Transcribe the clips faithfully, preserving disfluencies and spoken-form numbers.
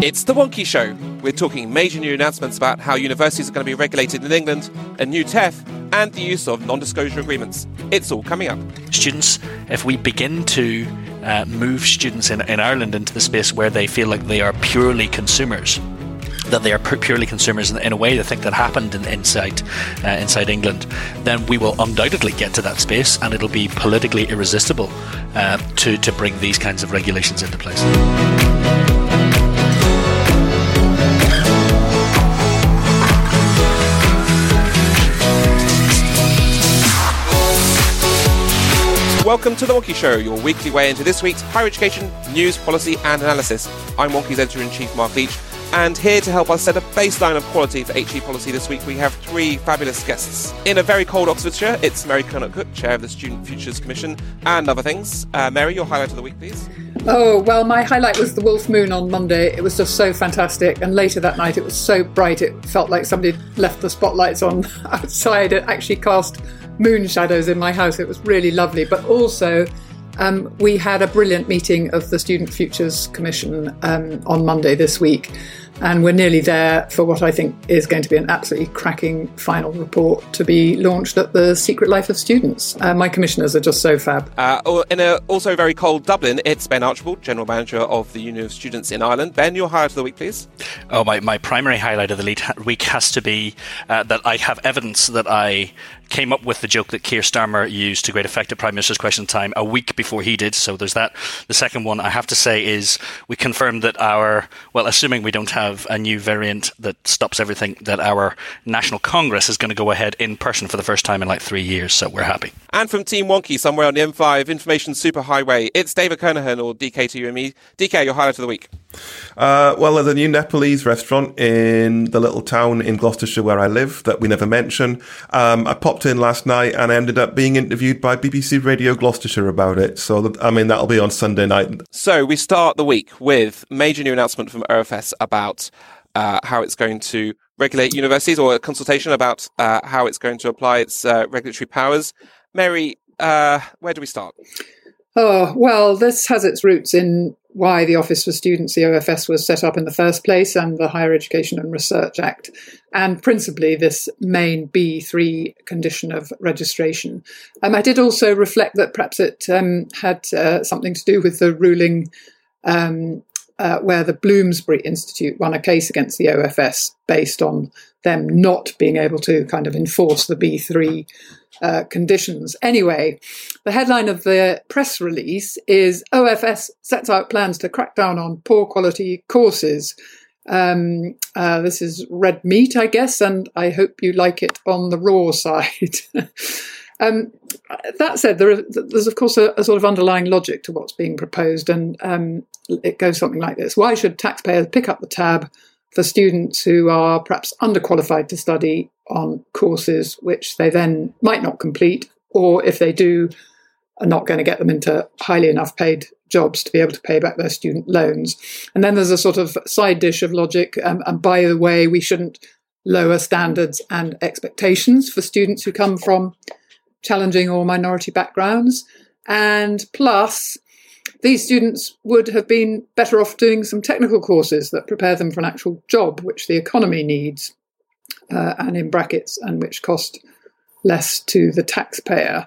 It's The Wonky Show. We're talking major new announcements about how universities are going to be regulated in England, a new T E F, and the use of non-disclosure agreements. It's all coming up. Students, if we begin to uh, move students in, in Ireland into the space where they feel like they are purely consumers, that they are purely consumers in, in a way, the thing that happened in, inside uh, inside England, then we will undoubtedly get to that space, and it'll be politically irresistible uh, to, to bring these kinds of regulations into place. Welcome to The Wonkhe Show, your weekly way into this week's higher education news, policy and analysis. I'm Wonkhe's editor-in-chief, Mark Leach, and here to help us set a baseline of quality for H E policy this week, we have three fabulous guests. In a very cold Oxfordshire, it's Mary Curnock Cook, chair of the Student Futures Commission and other things. Uh, Mary, your highlight of the week, please. Oh, well, my highlight was the Wolf Moon on Monday. It was just so fantastic. And later that night, it was so bright, it felt like somebody left the spotlights on outside. It actually cast moon shadows in my house. It was really lovely. But also, um, we had a brilliant meeting of the Student Futures Commission um, on Monday this week. And we're nearly there for what I think is going to be an absolutely cracking final report to be launched at the Secret Life of Students. Uh, my commissioners are just so fab. Uh, in a also very cold Dublin, it's Ben Archibald, General Manager of the Union of Students in Ireland. Ben, your highlight of the week, please. Oh, my, my primary highlight of the week has to be uh, that I have evidence that I came up with the joke that Keir Starmer used to great effect at Prime Minister's Question Time a week before he did. So there's that. The second one I have to say is we confirmed that our, well, assuming we don't have a new variant that stops everything, that our National Congress is going to go ahead in person for the first time in like three years, so we're happy. And from Team Wonkhe, somewhere on the M five, information superhighway, it's David Kernohan, or D K to you and me. D K, your highlight of the week. Uh, well, there's a new Nepalese restaurant in the little town in Gloucestershire where I live that we never mention. Um, I popped in last night and I ended up being interviewed by B B C Radio Gloucestershire about it. So, I mean, that'll be on Sunday night. So we start the week with major new announcement from O F S about Uh, how it's going to regulate universities, or a consultation about uh, how it's going to apply its uh, regulatory powers. Mary, uh, where do we start? Oh, well, this has its roots in why the Office for Students, the O F S, was set up in the first place, and the Higher Education and Research Act, and principally this main B three condition of registration. Um, I did also reflect that perhaps it um, had uh, something to do with the ruling um Uh, where the Bloomsbury Institute won a case against the O F S based on them not being able to kind of enforce the B three uh, conditions. Anyway, the headline of the press release is O F S sets out plans to crack down on poor quality courses. Um, uh, this is red meat, I guess, and I hope you like it on the raw side. Um, that said, there are, there's, of course, a, a sort of underlying logic to what's being proposed, and um, it goes something like this. Why should taxpayers pick up the tab for students who are perhaps underqualified to study on courses which they then might not complete, or if they do, are not going to get them into highly enough paid jobs to be able to pay back their student loans? And then there's a sort of side dish of logic, um, and by the way, we shouldn't lower standards and expectations for students who come from challenging or minority backgrounds. And plus, these students would have been better off doing some technical courses that prepare them for an actual job, which the economy needs, uh, and in brackets, and which cost less to the taxpayer.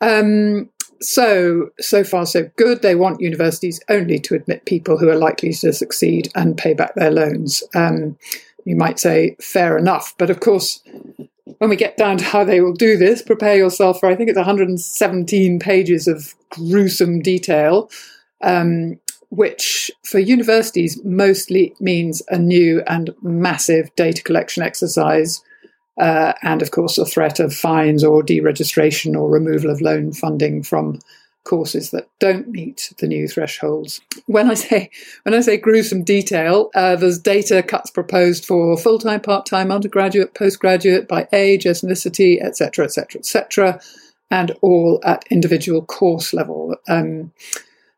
Um, so, so far so good. They want universities only to admit people who are likely to succeed and pay back their loans. Um, you might say, fair enough. But of course, when we get down to how they will do this, prepare yourself for, I think it's one hundred seventeen pages of gruesome detail, um, which for universities mostly means a new and massive data collection exercise, uh, and of course a threat of fines or deregistration or removal of loan funding from courses that don't meet the new thresholds. When I say when I say gruesome detail, uh, there's data cuts proposed for full-time, part-time, undergraduate, postgraduate, by age, ethnicity, et cetera, et cetera, et cetera, and all at individual course level. Um,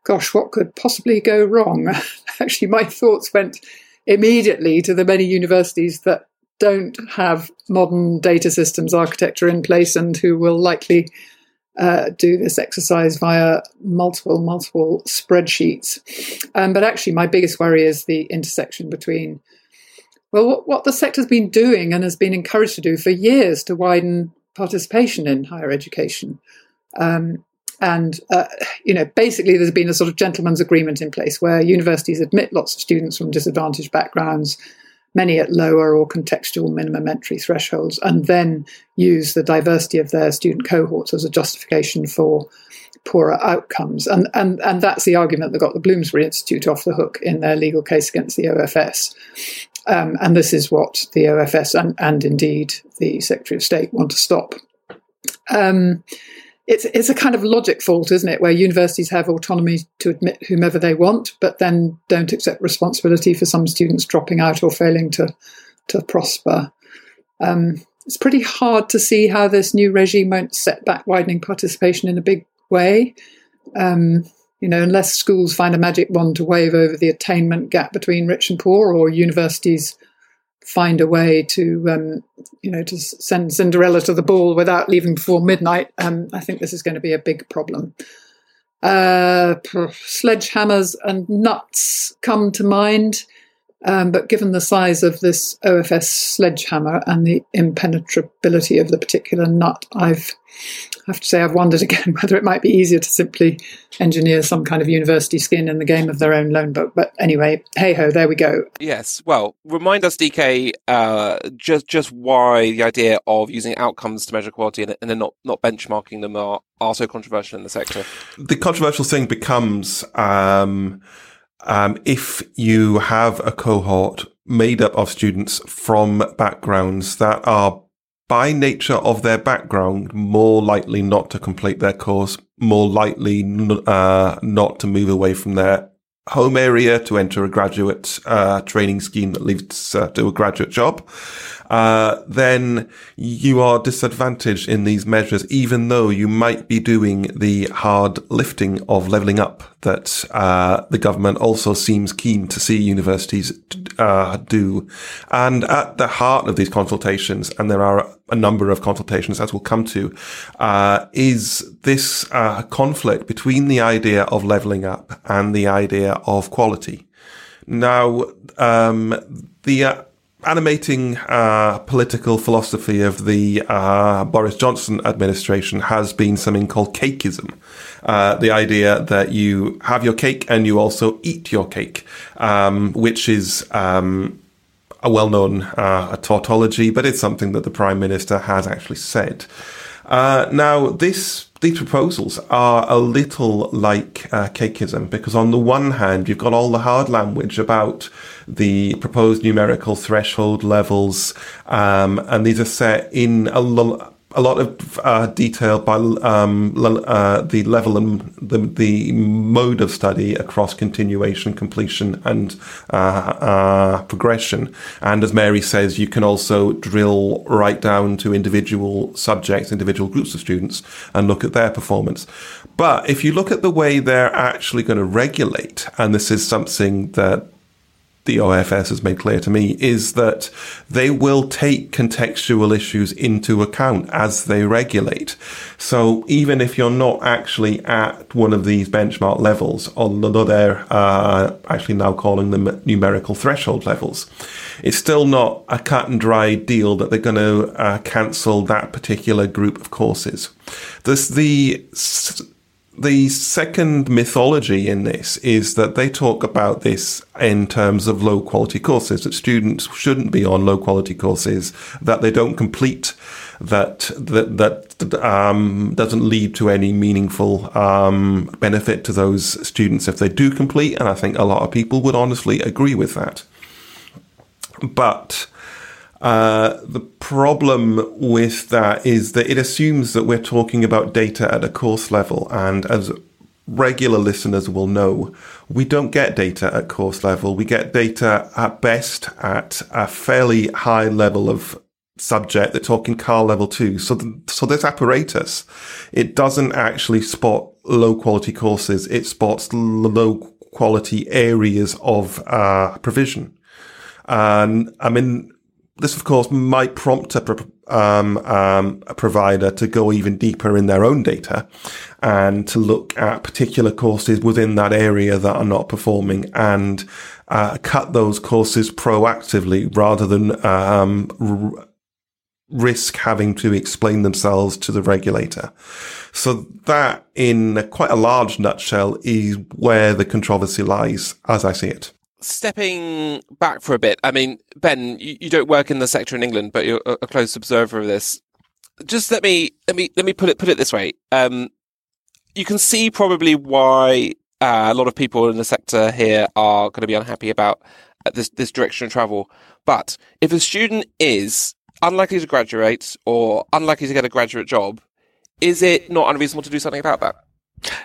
gosh, what could possibly go wrong? Actually, my thoughts went immediately to the many universities that don't have modern data systems architecture in place and who will likely uh, do this exercise via multiple, multiple spreadsheets. Um, but actually, my biggest worry is the intersection between, well, what, what the sector's been doing and has been encouraged to do for years to widen participation in higher education. Um, and, uh, you know, basically there's been a sort of gentleman's agreement in place where universities admit lots of students from disadvantaged backgrounds, many at lower or contextual minimum entry thresholds, and then use the diversity of their student cohorts as a justification for poorer outcomes. And, and, and that's the argument that got the Bloomsbury Institute off the hook in their legal case against the O F S. Um, and this is what the O F S and, and indeed the Secretary of State want to stop. Um, it's, it's a kind of logic fault, isn't it, where universities have autonomy to admit whomever they want, but then don't accept responsibility for some students dropping out or failing to, to prosper. Um, it's pretty hard to see how this new regime won't set back widening participation in a big way. Um, You know, unless schools find a magic wand to wave over the attainment gap between rich and poor, or universities find a way to, um, you know, to send Cinderella to the ball without leaving before midnight, um, I think this is going to be a big problem. Uh, sledgehammers and nuts come to mind, um, but given the size of this O F S sledgehammer and the impenetrability of the particular nut, I've I have to say I've wondered again whether it might be easier to simply engineer some kind of university skin in the game of their own loan book. But anyway, hey-ho, there we go. Yes. Well, remind us, D K, uh, just just why the idea of using outcomes to measure quality and, and then not, not benchmarking them are, are so controversial in the sector. The controversial thing becomes um, um, if you have a cohort made up of students from backgrounds that are by nature of their background, more likely not to complete their course, more likely uh, not to move away from their home area to enter a graduate uh, training scheme that leads uh, to a graduate job, uh, then you are disadvantaged in these measures, even though you might be doing the hard lifting of levelling up that uh, the government also seems keen to see universities uh, do. And at the heart of these consultations, and there are a number of consultations as we'll come to, uh, is this uh, conflict between the idea of levelling up and the idea of quality. Now, um, the uh, animating uh, political philosophy of the uh, Boris Johnson administration has been something called cakeism. Uh, the idea that you have your cake and you also eat your cake, um, which is... Um, a well-known uh, a tautology, but it's something that the Prime Minister has actually said. Uh, now, this these proposals are a little like uh, cakeism, because on the one hand, you've got all the hard language about the proposed numerical threshold levels, um, and these are set in a, lo- a lot of uh, detail by um, le- uh, the level and the, the mode of study across continuation, completion, and uh, uh, progression. And as Mary says, you can also drill right down to individual subjects, individual groups of students, and look at their performance. But if you look at the way they're actually going to regulate, and this is something that the O F S has made clear to me, is that they will take contextual issues into account as they regulate. So even if you're not actually at one of these benchmark levels, although they're uh, actually now calling them numerical threshold levels, it's still not a cut and dry deal that they're going to uh, cancel that particular group of courses. There's the... S- The second mythology in this is that they talk about this in terms of low quality courses, that students shouldn't be on low quality courses, that they don't complete, that that that um, doesn't lead to any meaningful um, benefit to those students if they do complete. And I think a lot of people would honestly agree with that. But Uh, the problem with that is that it assumes that we're talking about data at a course level. And as regular listeners will know, we don't get data at course level. We get data at best at a fairly high level of subject. They're talking C A R level two. So, th- so this apparatus, it doesn't actually spot low quality courses. It spots low quality areas of uh, provision. And I mean, this of course might prompt a pro- Um, um, a provider to go even deeper in their own data and to look at particular courses within that area that are not performing and uh, cut those courses proactively rather than um, r- risk having to explain themselves to the regulator. So that, in quite a large nutshell, is where the controversy lies, as I see it. Stepping back for a bit, I mean, Ben, you, you don't work in the sector in England, but you're a close observer of this. Just let me let me let me put it put it this way: um, you can see probably why uh, a lot of people in the sector here are going to be unhappy about uh, this this direction of travel. But if a student is unlikely to graduate or unlikely to get a graduate job, is it not unreasonable to do something about that?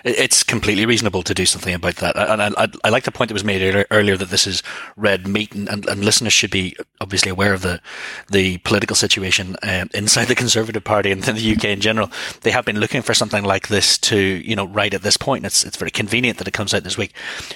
It's completely reasonable to do something about that. And I, I, I like the point that was made earlier, earlier that this is red meat, and, and, and listeners should be obviously aware of the, the political situation um, inside the Conservative Party and in the U K in general. They have been looking for something like this to, you know, right at this point. It's, it's very convenient that it comes out this week.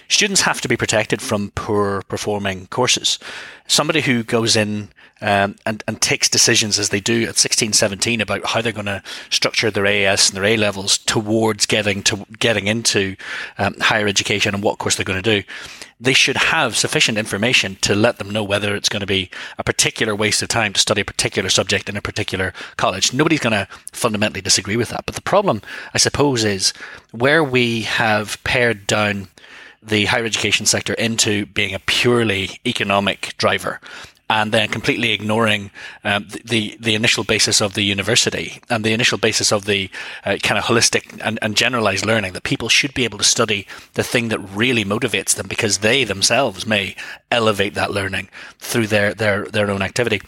Students have to be protected from poor performing courses. Somebody who goes in um, and, and takes decisions as they do at sixteen, seventeen about how they're going to structure their A S and their A levels towards getting to getting into um, higher education and what course they're going to do, they should have sufficient information to let them know whether it's going to be a particular waste of time to study a particular subject in a particular college. Nobody's going to fundamentally disagree with that. But the problem, I suppose, is where we have pared down the higher education sector into being a purely economic driver, and then completely ignoring um, the the initial basis of the university and the initial basis of the uh, kind of holistic and, and generalized learning, that people should be able to study the thing that really motivates them, because they themselves may elevate that learning through their their, their own activity.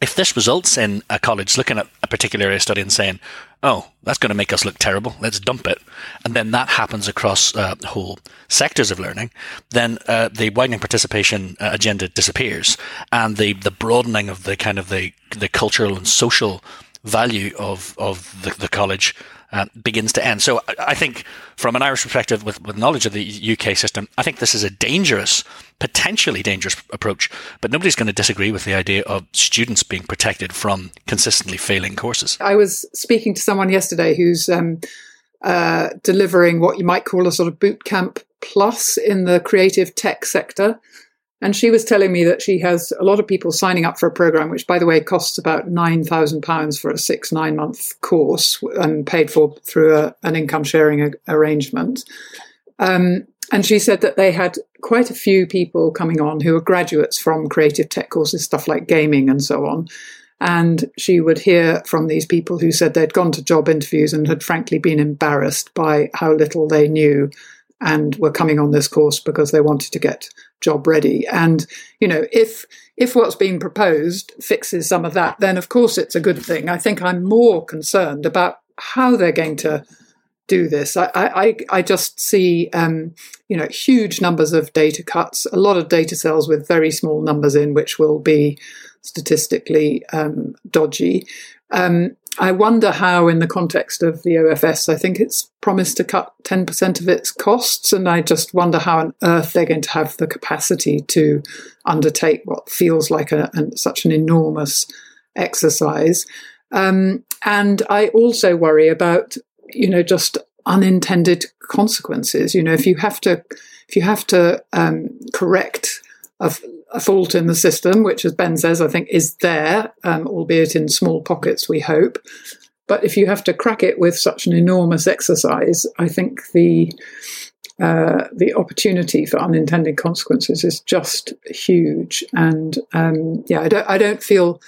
If this results in a college looking at a particular area of study and saying, oh, that's going to make us look terrible, let's dump it, and then that happens across uh, whole sectors of learning, then uh, the widening participation uh, agenda disappears, and the, the broadening of the kind of the, the cultural and social value of, of the, the college uh, begins to end. So I, I think from an Irish perspective, with, with knowledge of the U K system, I think this is a dangerous, potentially dangerous approach, but nobody's going to disagree with the idea of students being protected from consistently failing courses. I was speaking to someone yesterday who's um, uh, delivering what you might call a sort of boot camp plus in the creative tech sector. And she was telling me that she has a lot of people signing up for a program, which, by the way, costs about nine thousand pounds for a six, nine month course and paid for through a, an income sharing arrangement. Um, and she said that they had quite a few people coming on who are graduates from creative tech courses, stuff like gaming and so on. And she would hear from these people who said they'd gone to job interviews and had frankly been embarrassed by how little they knew and were coming on this course because they wanted to get job ready. And, you know, if if what's being proposed fixes some of that, then of course it's a good thing. I think I'm more concerned about how they're going to do this. I I, I just see, um, you know, huge numbers of data cuts, a lot of data cells with very small numbers in, which will be statistically um, dodgy. Um, I wonder how, in the context of the O F S, I think it's promised to cut ten percent of its costs, and I just wonder how on earth they're going to have the capacity to undertake what feels like a, an, such an enormous exercise. Um, and I also worry about, you know, just unintended consequences. You know, if you have to, if you have to um, correct a a fault in the system, which, as Ben says, I think is there, um, albeit in small pockets, we hope. But if you have to crack it with such an enormous exercise, I think the uh, the opportunity for unintended consequences is just huge. And um, yeah, I don't, I don't feel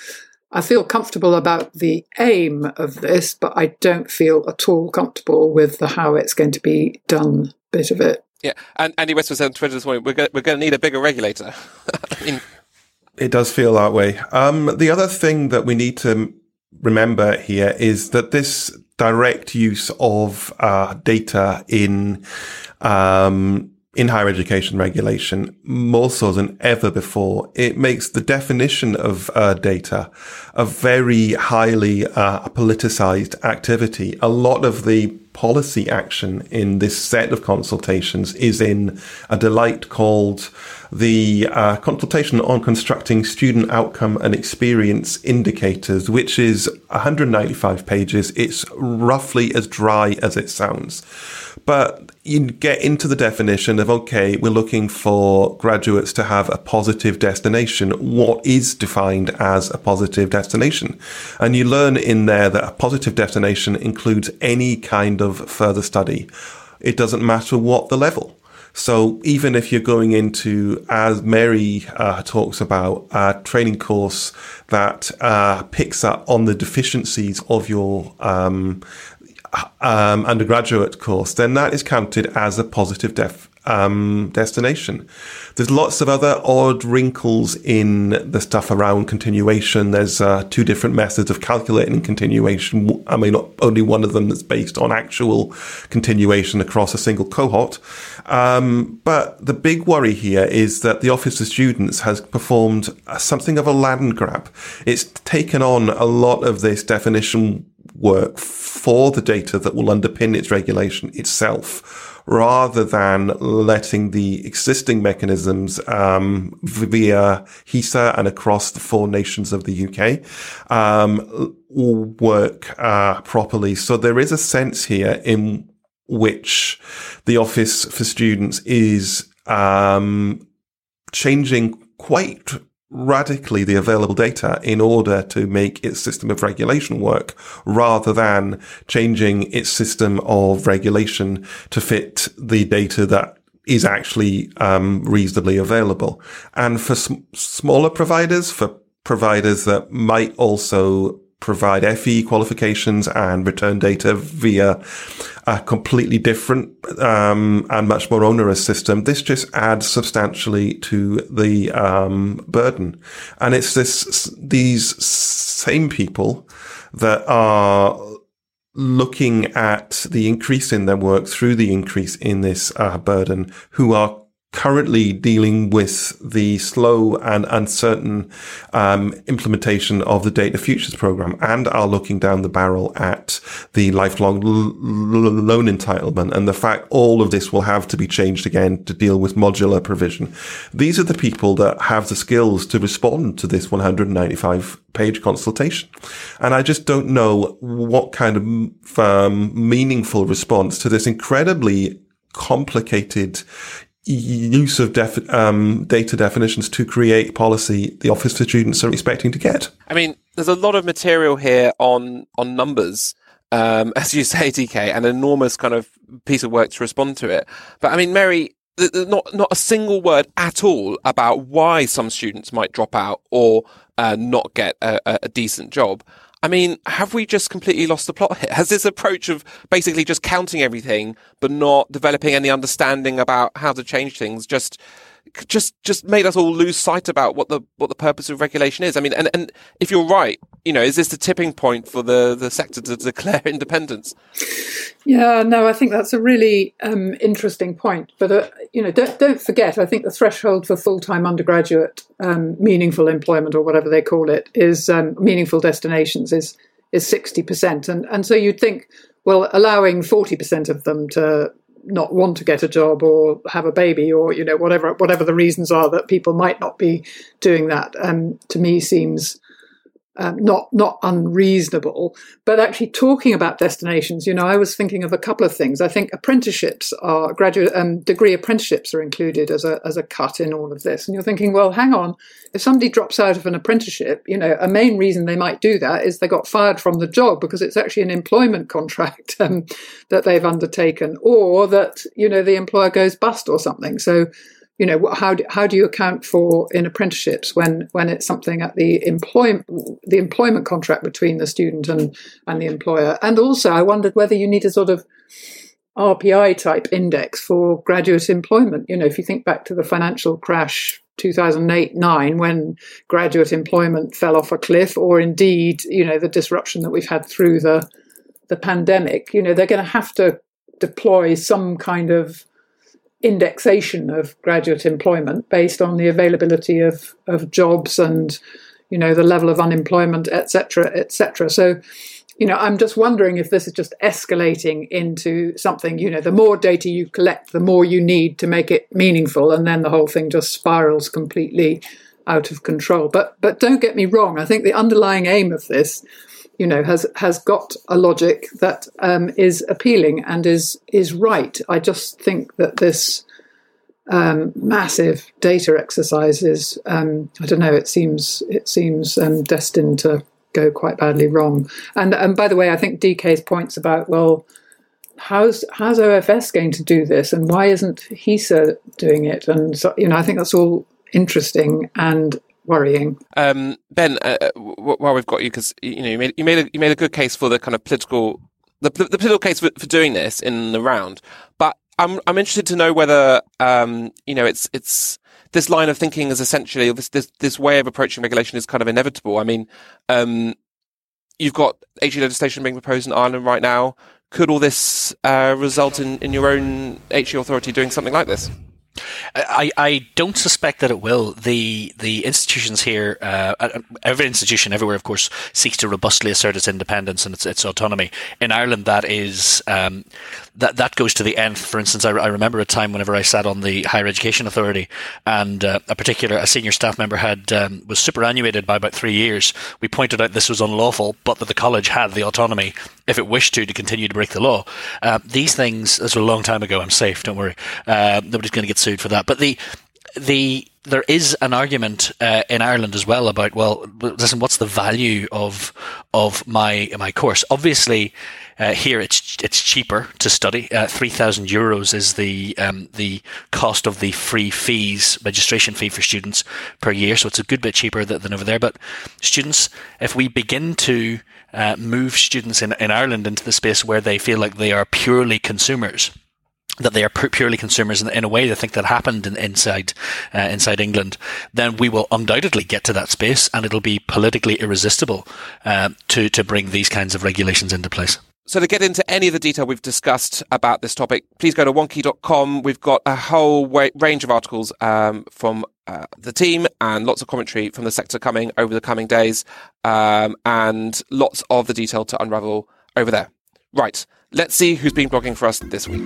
I feel comfortable about the aim of this, but I don't feel at all comfortable with the how it's going to be done bit of it. Yeah, and Andy West was on Twitter this morning, we're go- we're going to need a bigger regulator. I mean, it does feel that way. Um, the other thing that we need to remember here is that this direct use of uh, data in um, in higher education regulation more so than ever before. It makes the definition of uh, data a very highly uh, politicized activity. A lot of the policy action in this set of consultations is in a delight called the uh, Consultation on Constructing Student Outcome and Experience Indicators, which is one hundred ninety-five pages. It's roughly as dry as it sounds. But you get into the definition of, okay, we're looking for graduates to have a positive destination. What is defined as a positive destination? And you learn in there that a positive destination includes any kind of further study. It doesn't matter what the level. So even if you're going into, as Mary uh, talks about, a training course that uh, picks up on the deficiencies of your um Um, undergraduate course, then that is counted as a positive def, um, destination. There's lots of other odd wrinkles in the stuff around continuation. There's uh, two different methods of calculating continuation. I mean, not only one of them that's based on actual continuation across a single cohort. Um, but the big worry here is that the Office for Students has performed something of a land grab. It's taken on a lot of this definition work for the data that will underpin its regulation itself, rather than letting the existing mechanisms um, via HESA and across the four nations of the U K um, work uh, properly. So there is a sense here in which the Office for Students is um, changing quite radically the available data in order to make its system of regulation work, rather than changing its system of regulation to fit the data that is actually um, reasonably available. And for sm- smaller providers, for providers that might also provide F E qualifications and return data via a completely different um, and much more onerous system, this just adds substantially to the um, burden. And it's this these same people that are looking at the increase in their work through the increase in this uh, burden who are currently dealing with the slow and uncertain um, implementation of the Data Futures program, and are looking down the barrel at the lifelong l- loan entitlement and the fact all of this will have to be changed again to deal with modular provision. These are the people that have the skills to respond to this one hundred ninety-five page consultation. And I just don't know what kind of um, meaningful response to this incredibly complicated use of def- um, data definitions to create policy the Office for Students are expecting to get. I mean, there's a lot of material here on on numbers, um, as you say, D K, an enormous kind of piece of work to respond to it. But I mean, Mary, th- th- not not a single word at all about why some students might drop out or uh, not get a, a decent job. I mean, have we just completely lost the plot here? Has this approach of basically just counting everything but not developing any understanding about how to change things just just just made us all lose sight about what the what the purpose of regulation is? I mean, and, and if you're right, you know, is this the tipping point for the, the sector to declare independence? Yeah, no, I think that's a really um, interesting point. But, uh, you know, don't, don't forget, I think the threshold for full-time undergraduate um, meaningful employment, or whatever they call it, is um, meaningful destinations is is sixty percent. And, and so you'd think, well, allowing forty percent of them to not want to get a job or have a baby, or, you know, whatever whatever the reasons are that people might not be doing that, um, to me seems Um, not not unreasonable. But actually, talking about destinations, you know, I was thinking of a couple of things. I think apprenticeships are graduate um, degree apprenticeships are included as a as a cut in all of this. And you're thinking, well, hang on, if somebody drops out of an apprenticeship, you know, a main reason they might do that is they got fired from the job because it's actually an employment contract um, that they've undertaken, or that, you know, the employer goes bust or something. So, you know, how do, how do you account for in apprenticeships when, when it's something at the employment the employment contract between the student and, and the employer? And also, I wondered whether you need a sort of R P I type index for graduate employment. You know, if you think back to the financial crash two thousand eight nine, when graduate employment fell off a cliff, or indeed, you know, the disruption that we've had through the the pandemic, you know, they're going to have to deploy some kind of indexation of graduate employment based on the availability of, of jobs and, you know, the level of unemployment, et cetera, et cetera. So, you know, I'm just wondering if this is just escalating into something, you know, the more data you collect, the more you need to make it meaningful. And then the whole thing just spirals completely out of control. But but don't get me wrong. I think the underlying aim of this, you know, has has got a logic that um, is appealing and is is right. I just think that this um, massive data exercise is, um, I don't know, it seems it seems um, destined to go quite badly wrong. And and by the way, I think D K's points about, well, how's how's O F S going to do this, and why isn't HESA doing it? And so, you know, I think that's all interesting and worrying. Um, Ben, uh, w- while we've got you, because you know you made you made a, you made a good case for the kind of political the, the political case for, for doing this in the round, but I'm I'm interested to know whether um, you know it's it's this line of thinking is essentially this this this way of approaching regulation is kind of inevitable. I mean, um, you've got H E legislation being proposed in Ireland right now. Could all this uh, result in, in your own H E authority doing something like this? I, I don't suspect that it will. The the institutions here, uh, every institution everywhere, of course, seeks to robustly assert its independence and its its autonomy. In Ireland, that is um, that that goes to the nth. For instance, I, I remember a time whenever I sat on the Higher Education Authority, and uh, a particular a senior staff member had um, was superannuated by about three years. We pointed out this was unlawful, but that the college had the autonomy, if it wished to, to continue to break the law. Uh, these things, this was a long time ago. I'm safe. Don't worry. Uh, nobody's going to get sued for that. But the the there is an argument uh, in Ireland as well about, well, listen, what's the value of of my my course? Obviously, uh, here it's it's cheaper to study. Uh, Three thousand euros is the um, the cost of the free fees registration fee for students per year, so it's a good bit cheaper than, than over there. But students, if we begin to uh, move students in, in Ireland into the space where they feel like they are purely consumers, that they are purely consumers in a way they think that happened in, inside uh, inside England, then we will undoubtedly get to that space, and it'll be politically irresistible uh, to to bring these kinds of regulations into place. So to get into any of the detail we've discussed about this topic, please go to wonkhe dot com. We've got a whole way, range of articles um, from uh, the team, and lots of commentary from the sector coming over the coming days, um, and lots of the detail to unravel over there. Right, let's see who's been blogging for us this week.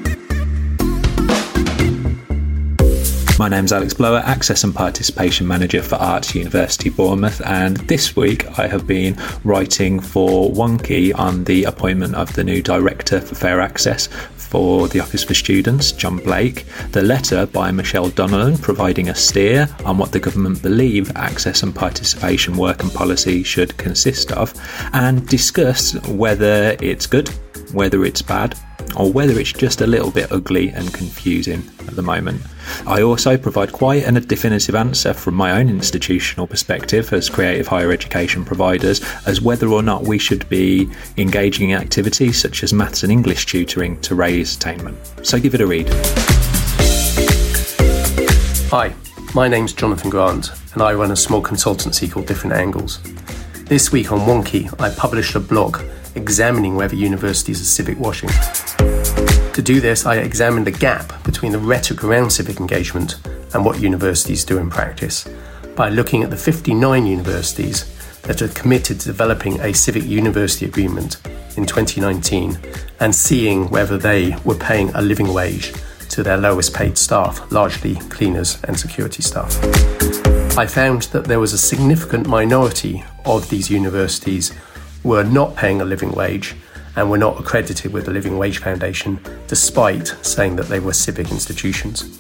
My name's Alex Blower, Access and Participation Manager for Arts University, Bournemouth, and this week I have been writing for Wonkhe on the appointment of the new Director for Fair Access for the Office for Students, John Blake, the letter by Michelle Donelan providing a steer on what the government believe access and participation work and policy should consist of, and discuss whether it's good, whether it's bad, or whether it's just a little bit ugly and confusing at the moment. I also provide quite a definitive answer from my own institutional perspective as creative higher education providers as whether or not we should be engaging in activities such as maths and English tutoring to raise attainment. So give it a read. Hi, my name's Jonathan Grant, and I run a small consultancy called Different Angles. This week on Wonkhe, I published a blog examining whether universities are civic washing. To do this, I examined the gap between the rhetoric around civic engagement and what universities do in practice by looking at the fifty-nine universities that have committed to developing a civic university agreement in twenty nineteen and seeing whether they were paying a living wage to their lowest paid staff, largely cleaners and security staff. I found that there was a significant minority of these universities were not paying a living wage and were not accredited with the Living Wage Foundation, despite saying that they were civic institutions.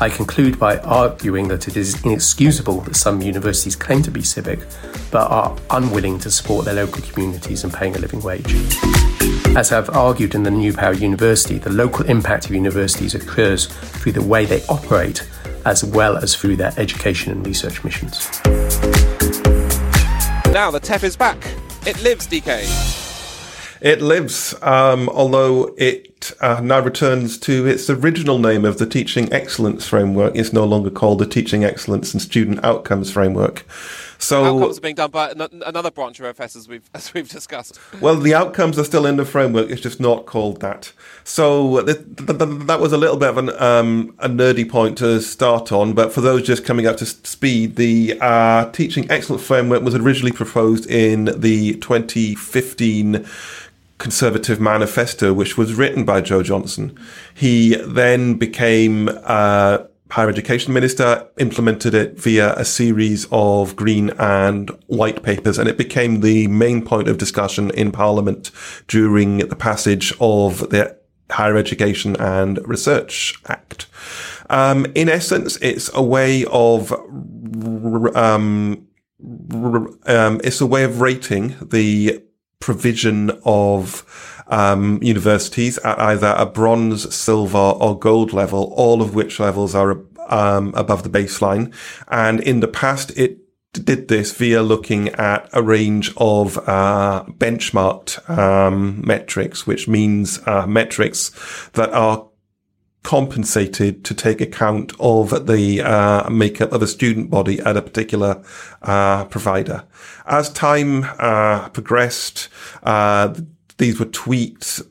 I conclude by arguing that it is inexcusable that some universities claim to be civic, but are unwilling to support their local communities in paying a living wage. As I've argued in the New Power University, the local impact of universities occurs through the way they operate, as well as through their education and research missions. Now the T E F is back. It lives, D K. It lives, um, although it uh, now returns to its original name of the Teaching Excellence Framework. It's no longer called the Teaching Excellence and Student Outcomes Framework. So outcomes are being done by another branch of O F S, as we've as we've discussed. Well, the outcomes are still in the framework. It's just not called that. So th- th- th- that was a little bit of an um, a nerdy point to start on. But for those just coming up to speed, the uh, Teaching Excellence Framework was originally proposed in the twenty fifteen Conservative Manifesto, which was written by Joe Johnson. He then became uh, Higher Education Minister, implemented it via a series of green and white papers, and it became the main point of discussion in Parliament during the passage of the Higher Education and Research Act. Um, in essence, it's a way of um, um, it's a way of rating the provision of um, universities at either a bronze, silver, or gold level, all of which levels are um, above the baseline. And in the past, it did this via looking at a range of uh, benchmarked um, metrics, which means uh, metrics that are compensated to take account of the uh, makeup of a student body at a particular uh, provider. As time uh, progressed, uh, these were tweaked.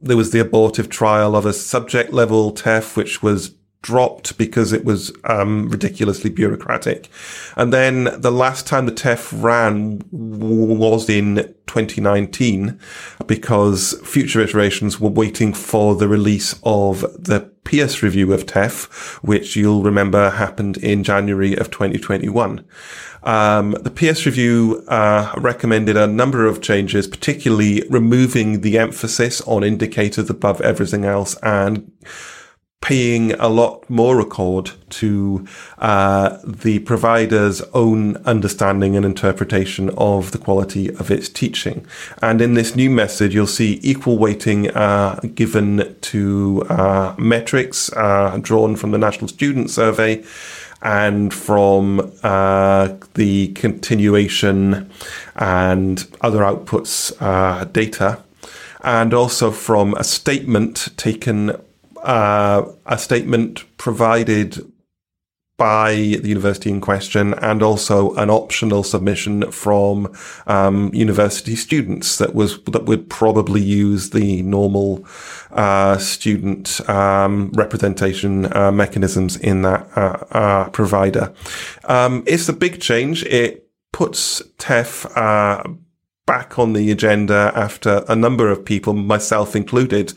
There was the abortive trial of a subject level T E F, which was dropped because it was um, ridiculously bureaucratic. And then the last time the T E F ran was in twenty nineteen, because future iterations were waiting for the release of the Pearce review of T E F, which you'll remember happened in January of twenty twenty-one. Um, the Pearce review uh, recommended a number of changes, particularly removing the emphasis on indicators above everything else and paying a lot more accord to uh, the provider's own understanding and interpretation of the quality of its teaching. And in this new method, you'll see equal weighting uh, given to uh, metrics uh, drawn from the National Student Survey and from uh, the continuation and other outputs uh, data, and also from a statement taken Uh, a statement provided by the university in question, and also an optional submission from um, university students that was that would probably use the normal uh, student um, representation uh, mechanisms in that uh, uh, provider. Um, it's a big change. It puts T E F uh, back on the agenda after a number of people, myself included,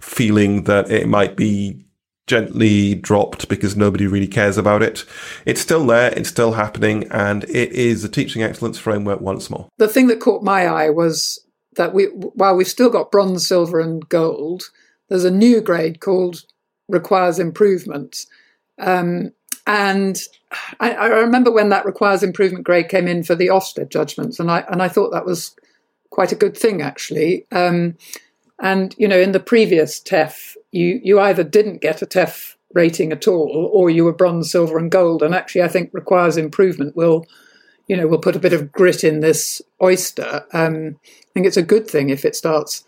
feeling that it might be gently dropped because nobody really cares about it. It's still there, it's still happening, and it is the Teaching Excellence Framework once more. The thing that caught my eye was that we, while we've still got bronze, silver and gold, there's a new grade called Requires Improvement. Um, and I, I remember when that Requires Improvement grade came in for the Ofsted judgments, and I and I thought that was quite a good thing, actually. Um And, you know, in the previous T E F, you, you either didn't get a T E F rating at all, or you were bronze, silver and gold. And actually, I think Requires Improvement will, you know, will put a bit of grit in this oyster. Um, I think it's a good thing if it starts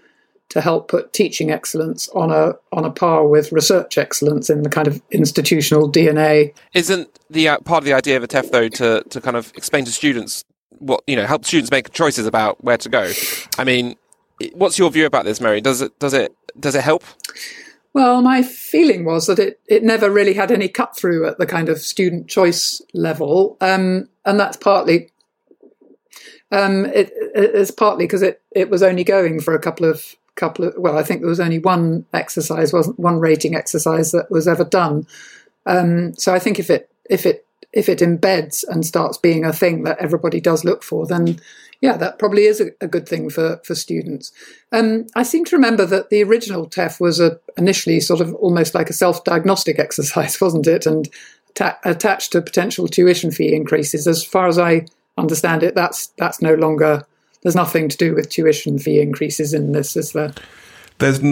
to help put teaching excellence on a on a par with research excellence in the kind of institutional D N A. Isn't the uh, part of the idea of a T E F, though, to, to kind of explain to students what, you know, help students make choices about where to go? I mean, what's your view about this, Mary? Does it does it does it help? Well, my feeling was that it, it never really had any cut through at the kind of student choice level, um, and that's partly um, it, it's partly because it, it was only going for a couple of couple of well, I think there was only one exercise, wasn't one rating exercise that was ever done. Um, so I think if it if it if it embeds and starts being a thing that everybody does look for, then yeah, that probably is a, a good thing for, for students. Um, I seem to remember that the original T E F was a, initially sort of almost like a self-diagnostic exercise, wasn't it? And ta- attached to potential tuition fee increases. As far as I understand it, that's that's no longer, there's nothing to do with tuition fee increases in this, is there? There's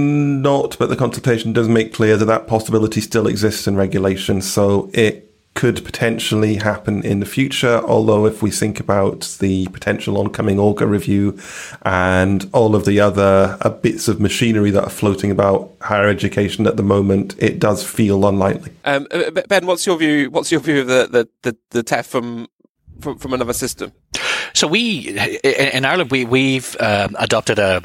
not, but the consultation does make clear that that possibility still exists in regulation, so it could potentially happen in the future, although if we think about the potential oncoming Orca review and all of the other uh, bits of machinery that are floating about higher education at the moment, it does feel unlikely. Um, Ben, what's your view? What's your view of the the, the, the T E F from from, from another system? So we, in Ireland, we, we've um, adopted a...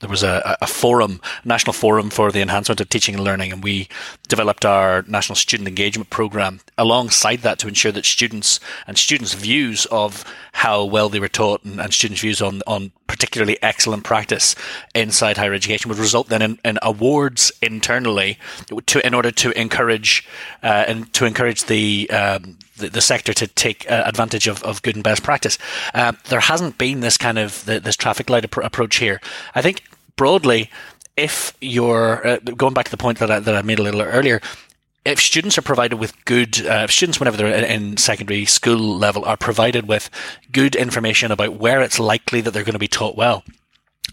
There was a, a forum, national forum for the enhancement of teaching and learning, and we developed our national student engagement program alongside that to ensure that students and students' views of how well they were taught and, and students' views on, on particularly excellent practice inside higher education would result then in, in awards internally to in order to encourage uh, and to encourage the um, the, the sector to take uh, advantage of, of good and best practice. Uh, there hasn't been this kind of the, this traffic light ap- approach here. I think. Broadly, if you're uh, going back to the point that I, that I made a little earlier, if students are provided with good, uh, if students whenever they're in, in secondary school level are provided with good information about where it's likely that they're going to be taught well,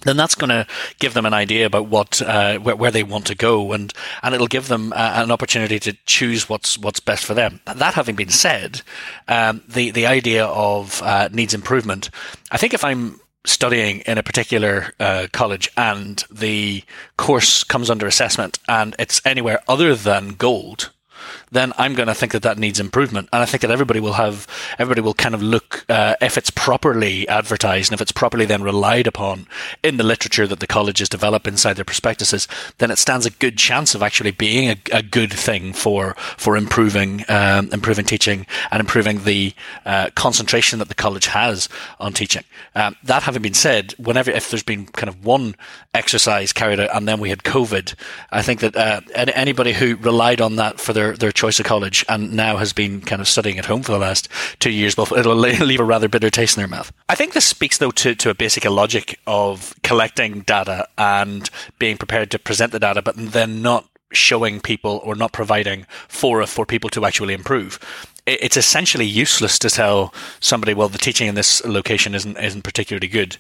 then that's going to give them an idea about what uh, where, where they want to go, and and it'll give them uh, an opportunity to choose what's what's best for them. That having been said, um, the the idea of uh, needs improvement, I think if I'm studying in a particular uh, college and the course comes under assessment and it's anywhere other than gold, then I'm going to think that that needs improvement. And I think that everybody will have, everybody will kind of look, uh, if it's properly advertised and if it's properly then relied upon in the literature that the colleges develop inside their prospectuses, then it stands a good chance of actually being a, a good thing for, for improving, um, improving teaching and improving the, uh, concentration that the college has on teaching. Um, that having been said, whenever, if there's been kind of one exercise carried out and then we had COVID, I think that, uh, anybody who relied on that for their, their choice of college and now has been kind of studying at home for the last two years, but it'll leave a rather bitter taste in their mouth. I think this speaks though to, to a basic logic of collecting data and being prepared to present the data, but then not showing people or not providing fora for people to actually improve. It's essentially useless to tell somebody, well, the teaching in this location isn't isn't particularly good.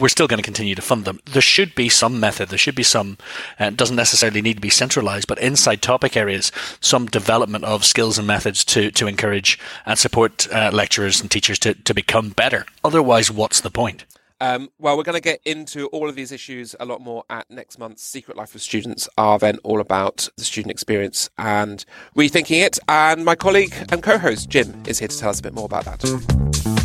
We're still going to continue to fund them. There should be some method. There should be some, and uh, doesn't necessarily need to be centralized, but inside topic areas, some development of skills and methods to, to encourage and support uh, lecturers and teachers to, to become better. Otherwise, what's the point? Um, well, we're going to get into all of these issues a lot more at next month's Secret Life of Students, are then all about the student experience and rethinking it. And my colleague and co-host, Jim, is here to tell us a bit more about that.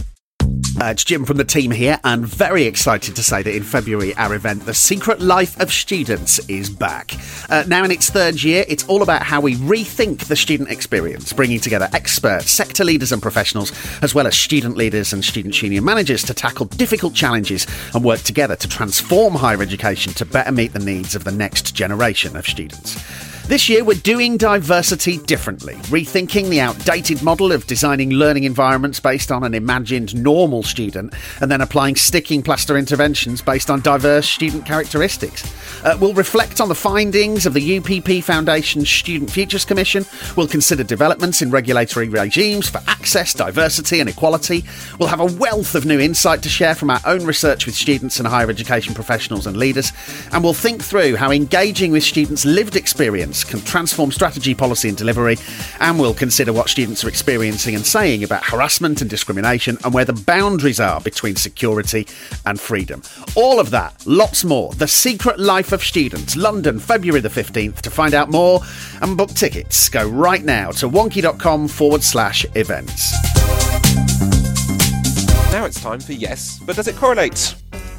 Uh, it's Jim from the team here, and very excited to say that in February our event The Secret Life of Students is back. Uh, now in its third year, it's all about how we rethink the student experience, bringing together experts, sector leaders and professionals, as well as student leaders and student union managers to tackle difficult challenges and work together to transform higher education to better meet the needs of the next generation of students. This year, we're doing diversity differently, rethinking the outdated model of designing learning environments based on an imagined normal student and then applying sticking plaster interventions based on diverse student characteristics. Uh, we'll reflect on the findings of the U P P Foundation's Student Futures Commission. We'll consider developments in regulatory regimes for access, diversity and equality. We'll have a wealth of new insight to share from our own research with students and higher education professionals and leaders. And we'll think through how engaging with students' lived experience can transform strategy, policy and delivery, and we'll consider what students are experiencing and saying about harassment and discrimination and where the boundaries are between security and freedom. All of that, lots more. The Secret Life of Students, London, February the fifteenth. To find out more and book tickets, go right now to wonkhe.com forward slash events. Now it's time for Yes, But Does It Correlate?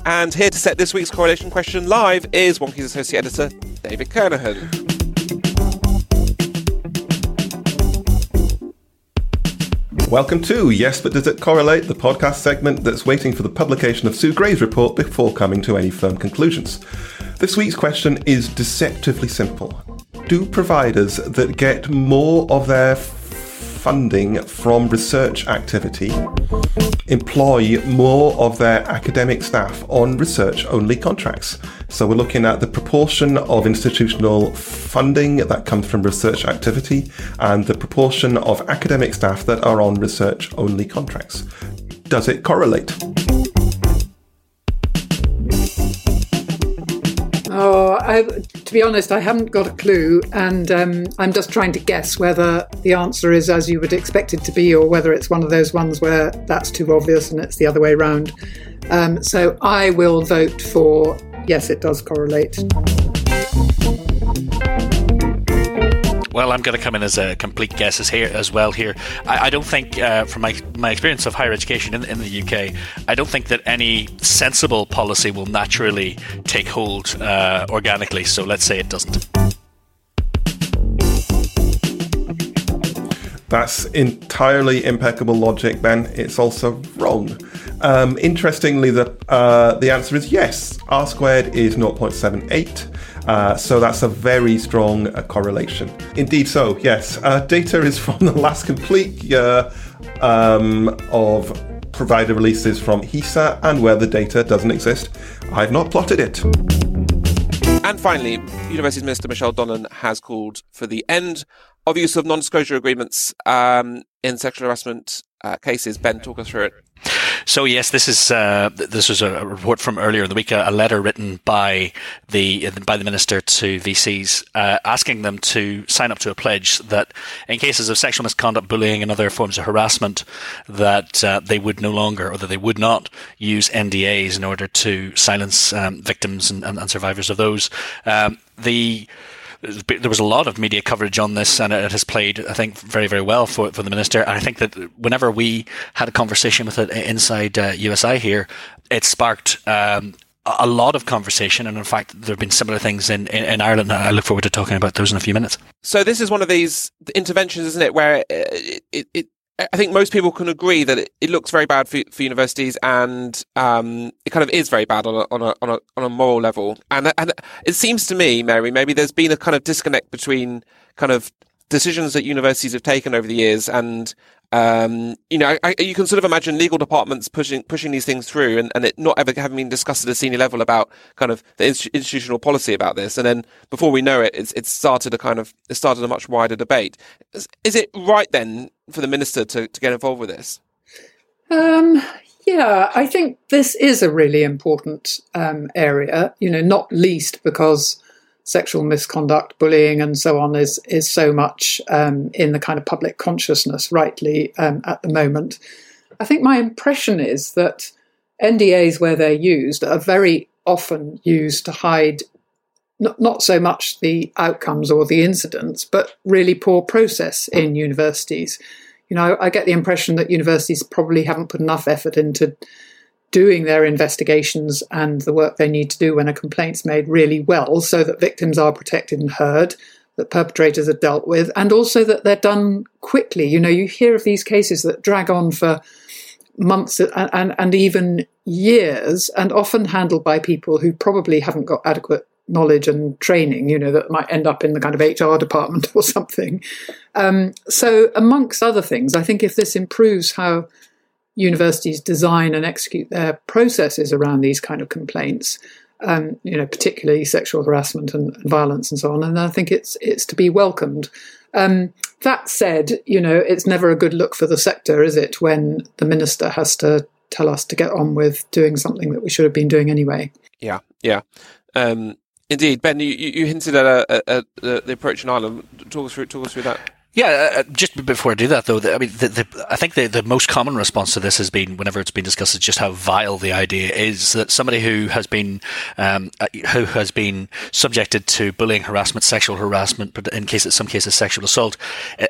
And here to set this week's correlation question live is Wonkhe's Associate Editor, David Kernohan. Welcome to Yes, But Does It Correlate, the podcast segment that's waiting for the publication of Sue Gray's report before coming to any firm conclusions. This week's question is deceptively simple. Do providers that get more of their f- funding from research activity employ more of their academic staff on research-only contracts? So we're looking at the proportion of institutional funding that comes from research activity and the proportion of academic staff that are on research-only contracts. Does it correlate? Oh, I, to be honest, I haven't got a clue, and um, I'm just trying to guess whether the answer is as you would expect it to be or whether it's one of those ones where that's too obvious and it's the other way round. Um, so I will vote for yes, it does correlate. well, I'm going to come in as a complete guess as, here, as well here. I, I don't think, uh, from my my experience of higher education in, in the U K, I don't think that any sensible policy will naturally take hold uh, organically. So let's say it doesn't. That's entirely impeccable logic, Ben. It's also wrong. Um, interestingly, the uh, the answer is yes. R squared is zero point seven eight, uh, so that's a very strong uh, correlation. Indeed so, yes. Uh, data is from the last complete year um, of provider releases from HESA, and where the data doesn't exist, I've not plotted it. And finally, Universities Minister Michelle Donelan has called for the end of use of non-disclosure agreements um, in sexual harassment uh, cases. Ben, talk us through it. So yes, this is uh, this was a report from earlier in the week, a letter written by the by the minister to V Cs, uh, asking them to sign up to a pledge that in cases of sexual misconduct, bullying, and other forms of harassment, that uh, they would no longer, or that they would not use N D As in order to silence um, victims and, and, and survivors of those. Um, the There was a lot of media coverage on this, and it has played, I think, very, very well for for the minister. And I think that whenever we had a conversation with it inside uh, U S I here, it sparked um, a lot of conversation. And in fact, there have been similar things in, in, in Ireland. I look forward to talking about those in a few minutes. So this is one of these interventions, isn't it, where it, it, it I think most people can agree that it, it looks very bad for, for universities, and um, it kind of is very bad on a, on a on a on a moral level. And and it seems to me, Mary, maybe there's been a kind of disconnect between kind of decisions that universities have taken over the years, and um, you know, I, you can sort of imagine legal departments pushing pushing these things through, and, and it not ever having been discussed at a senior level about kind of the inst- institutional policy about this. And then before we know it, it's it's started a kind of it started a much wider debate. Is, is it right then for the minister to, to get involved with this? Um, yeah, I think this is a really important um, area, you know, not least because sexual misconduct, bullying and so on is, is so much um, in the kind of public consciousness, rightly, um, at the moment. I think my impression is that N D As, where they're used, are very often used to hide not, not so much the outcomes or the incidents, but really poor process in universities. You know, I get the impression that universities probably haven't put enough effort into doing their investigations and the work they need to do when a complaint's made really well, so that victims are protected and heard, that perpetrators are dealt with, and also that they're done quickly. You know, you hear of these cases that drag on for months and, and, and even years, and often handled by people who probably haven't got adequate knowledge and training, you know, that might end up in the kind of H R department or something. Um, so amongst other things, I think if this improves how universities design and execute their processes around these kind of complaints, um, you know, particularly sexual harassment and, and violence and so on. And I think it's it's to be welcomed. Um, that said, you know, it's never a good look for the sector, is it, when the minister has to tell us to get on with doing something that we should have been doing anyway? Yeah, yeah. Um, indeed. Ben, you, you hinted at a, a, a, the approach in Ireland. Talk us through, talk us through that. Yeah, uh, just before I do that, though, the, I mean, the, the, I think the, the most common response to this has been, whenever it's been discussed, is just how vile the idea is that somebody who has been um, who has been subjected to bullying, harassment, sexual harassment, but in cases, some cases, sexual assault,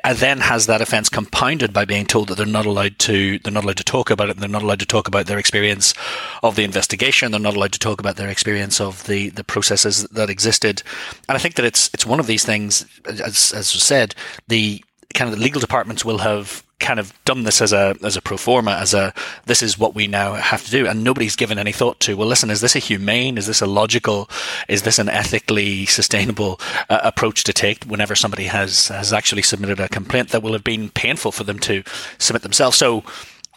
and then has that offence compounded by being told that they're not allowed to they're not allowed to talk about it, they're not allowed to talk about their experience of the investigation, they're not allowed to talk about their experience of the, the processes that existed, and I think that it's it's one of these things, as as was said, the kind of the legal departments will have kind of done this as a as a pro forma, as a this is what we now have to do, and nobody's given any thought to, well, listen, is this a humane, is this a logical, is this an ethically sustainable uh, approach to take whenever somebody has has actually submitted a complaint that will have been painful for them to submit themselves? So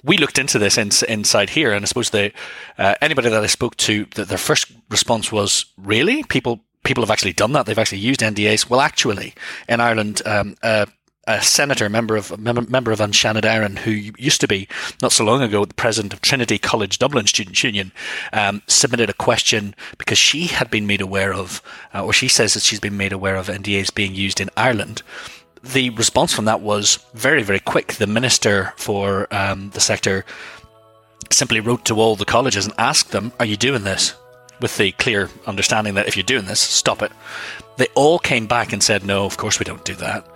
we looked into this in, inside here, and I suppose the uh, anybody that I spoke to, the, their first response was, really, people people have actually done that, they've actually used N D As? Well, actually, in Ireland, um uh a senator, member of member of Anshanad Aaron, who used to be, not so long ago, the president of Trinity College Dublin Students' Union, um, submitted a question because she had been made aware of, uh, or she says that she's been made aware of N D As being used in Ireland. The response from that was very, very quick. The minister for um, the sector simply wrote to all the colleges and asked them, are you doing this? With the clear understanding that if you're doing this, stop it. They all came back and said, no, of course we don't do that.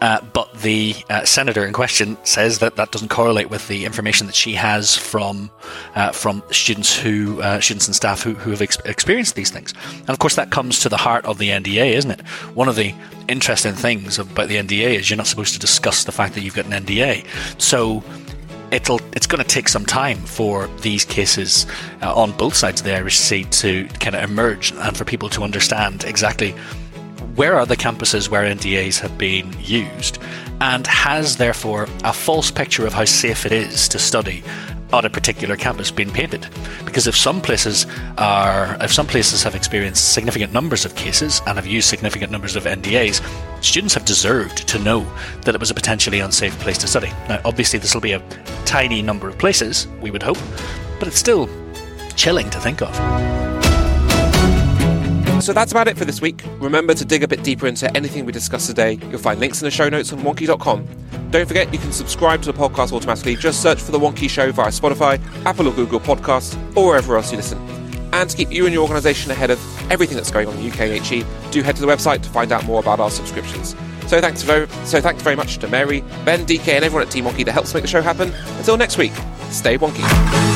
Uh, but the uh, senator in question says that that doesn't correlate with the information that she has from uh, from students who uh, students and staff who, who have ex- experienced these things. And of course, that comes to the heart of the N D A, isn't it? One of the interesting things about the N D A is you're not supposed to discuss the fact that you've got an N D A. So it'll it's going to take some time for these cases uh, on both sides of the Irish Sea to kind of emerge and for people to understand exactly where are the campuses where N D As have been used, and has therefore a false picture of how safe it is to study on a particular campus been painted. Because if some places are, if some places have experienced significant numbers of cases and have used significant numbers of N D As, students have deserved to know that it was a potentially unsafe place to study. Now, obviously, this will be a tiny number of places, we would hope, but it's still chilling to think of. So that's about it for this week. Remember to dig a bit deeper into anything we discussed today. You'll find links in the show notes on wonkhe dot com. Don't forget, you can subscribe to the podcast automatically. Just search for The Wonky Show via Spotify, Apple or Google Podcasts, or wherever else you listen. And to keep you and your organisation ahead of everything that's going on in the U K H E, do head to the website to find out more about our subscriptions. So thanks very, so thanks very much to Mary, Ben, D K and everyone at Team Wonky that helps make the show happen. Until next week, stay wonky.